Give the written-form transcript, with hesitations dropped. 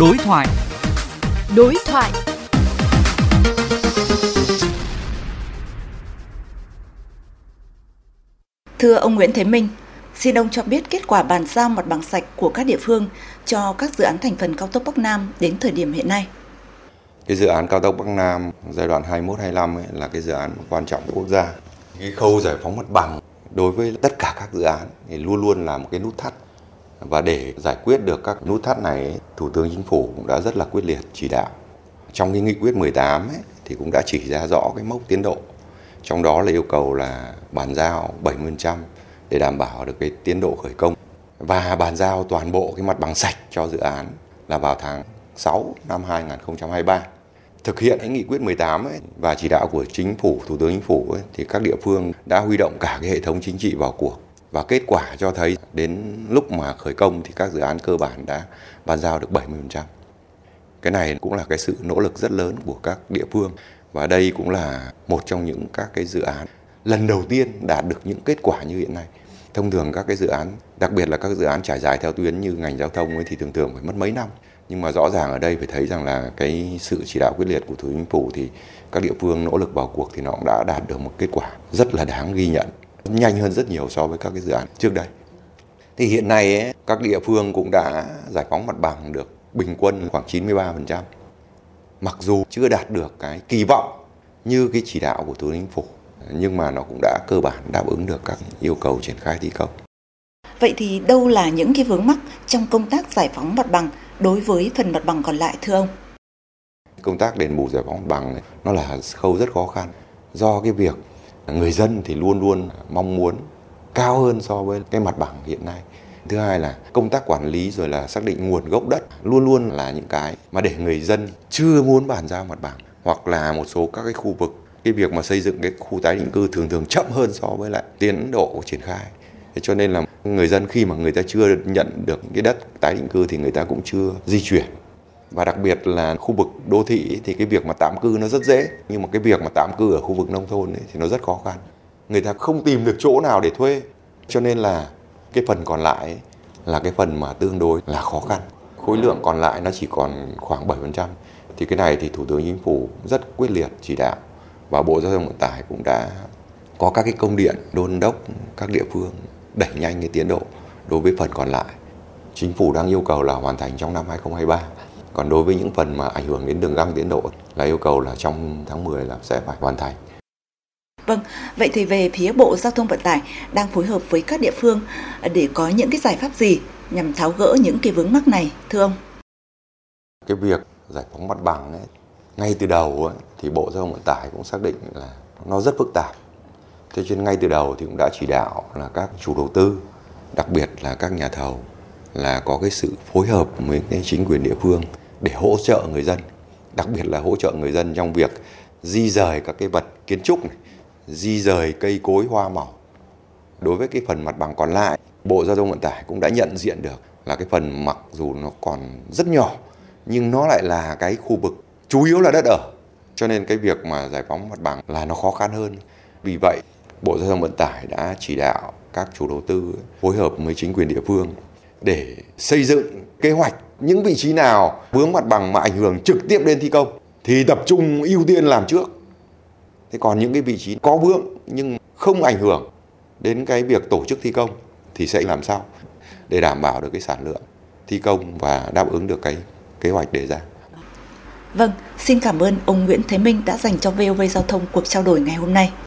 Đối thoại. Thưa ông Nguyễn Thế Minh, xin ông cho biết kết quả bàn giao mặt bằng sạch của các địa phương cho các dự án thành phần cao tốc Bắc Nam đến thời điểm hiện nay. Cái dự án cao tốc Bắc Nam giai đoạn 21-25 là cái dự án quan trọng của quốc gia. Cái khâu giải phóng mặt bằng đối với tất cả các dự án thì luôn luôn là một cái nút thắt. Và để giải quyết được các nút thắt này, Thủ tướng Chính phủ cũng đã rất là quyết liệt chỉ đạo. Trong cái nghị quyết 18 thì cũng đã chỉ ra rõ cái mốc tiến độ. Trong đó là yêu cầu là bàn giao 70% để đảm bảo được cái tiến độ khởi công. Và bàn giao toàn bộ cái mặt bằng sạch cho dự án là vào tháng 6 năm 2023. Thực hiện cái nghị quyết 18 và chỉ đạo của Chính phủ, Thủ tướng Chính phủ thì các địa phương đã huy động cả cái hệ thống chính trị vào cuộc. Và kết quả cho thấy đến lúc mà khởi công thì các dự án cơ bản đã bàn giao được 70%. Cái này cũng là cái sự nỗ lực rất lớn của các địa phương. Và đây cũng là một trong những các cái dự án lần đầu tiên đạt được những kết quả như hiện nay. Thông thường các cái dự án, đặc biệt là các dự án trải dài theo tuyến như ngành giao thông thì thường phải mất mấy năm. Nhưng mà rõ ràng ở đây phải thấy rằng là cái sự chỉ đạo quyết liệt của Thủ tướng Chính phủ thì các địa phương nỗ lực vào cuộc thì nó cũng đã đạt được một kết quả rất là đáng ghi nhận. Nhanh hơn rất nhiều so với các cái dự án trước đây. Thì hiện nay các địa phương cũng đã giải phóng mặt bằng được bình quân khoảng 93%. Mặc dù chưa đạt được cái kỳ vọng như cái chỉ đạo của Thủ tướng Chính phủ, nhưng mà nó cũng đã cơ bản đáp ứng được các yêu cầu triển khai thi công. Vậy thì đâu là những cái vướng mắc trong công tác giải phóng mặt bằng đối với phần mặt bằng còn lại thưa ông? Công tác đền bù giải phóng mặt bằng nó là khâu rất khó khăn. Do cái việc người dân thì luôn luôn mong muốn cao hơn so với cái mặt bằng hiện nay. Thứ hai là công tác quản lý rồi là xác định nguồn gốc đất luôn luôn là những cái mà để người dân chưa muốn bàn giao mặt bằng. Hoặc là một số các cái khu vực, cái việc mà xây dựng cái khu tái định cư thường chậm hơn so với lại tiến độ triển khai. Thế cho nên là người dân khi mà người ta chưa nhận được cái đất tái định cư thì người ta cũng chưa di chuyển. Và đặc biệt là khu vực đô thị thì cái việc mà tạm cư nó rất dễ. Nhưng mà cái việc mà tạm cư ở khu vực nông thôn thì nó rất khó khăn. Người ta không tìm được chỗ nào để thuê. Cho nên là cái phần còn lại là cái phần mà tương đối là khó khăn. Khối lượng còn lại nó chỉ còn khoảng 7%. Thì cái này thì Thủ tướng Chính phủ rất quyết liệt chỉ đạo. Và Bộ Giao thông Vận tải cũng đã có các cái công điện đôn đốc các địa phương đẩy nhanh cái tiến độ đối với phần còn lại. Chính phủ đang yêu cầu là hoàn thành trong năm 2023. Còn đối với những phần mà ảnh hưởng đến đường găng tiến độ là yêu cầu là trong tháng 10 là sẽ phải hoàn thành. Vâng, vậy thì về phía Bộ Giao thông Vận tải đang phối hợp với các địa phương để có những cái giải pháp gì nhằm tháo gỡ những cái vướng mắc này thưa ông? Cái việc giải phóng mặt bằng ngay từ đầu thì Bộ Giao thông Vận tải cũng xác định là nó rất phức tạp. Thế cho nên ngay từ đầu thì cũng đã chỉ đạo là các chủ đầu tư, đặc biệt là các nhà thầu là có cái sự phối hợp với cái chính quyền địa phương để hỗ trợ người dân, đặc biệt là hỗ trợ người dân trong việc di rời các cái vật kiến trúc này, di rời cây cối hoa màu. Đối với cái phần mặt bằng còn lại, Bộ Giao thông Vận tải cũng đã nhận diện được là cái phần mặc dù nó còn rất nhỏ nhưng nó lại là cái khu vực chủ yếu là đất ở. Cho nên cái việc mà giải phóng mặt bằng là nó khó khăn hơn. Vì vậy, Bộ Giao thông Vận tải đã chỉ đạo các chủ đầu tư phối hợp với chính quyền địa phương để xây dựng kế hoạch những vị trí nào vướng mặt bằng mà ảnh hưởng trực tiếp đến thi công thì tập trung ưu tiên làm trước. Thế còn những cái vị trí có vướng nhưng không ảnh hưởng đến cái việc tổ chức thi công thì sẽ làm sao để đảm bảo được cái sản lượng thi công và đáp ứng được cái kế hoạch đề ra. Vâng, xin cảm ơn ông Nguyễn Thế Minh đã dành cho VOV Giao thông cuộc trao đổi ngày hôm nay.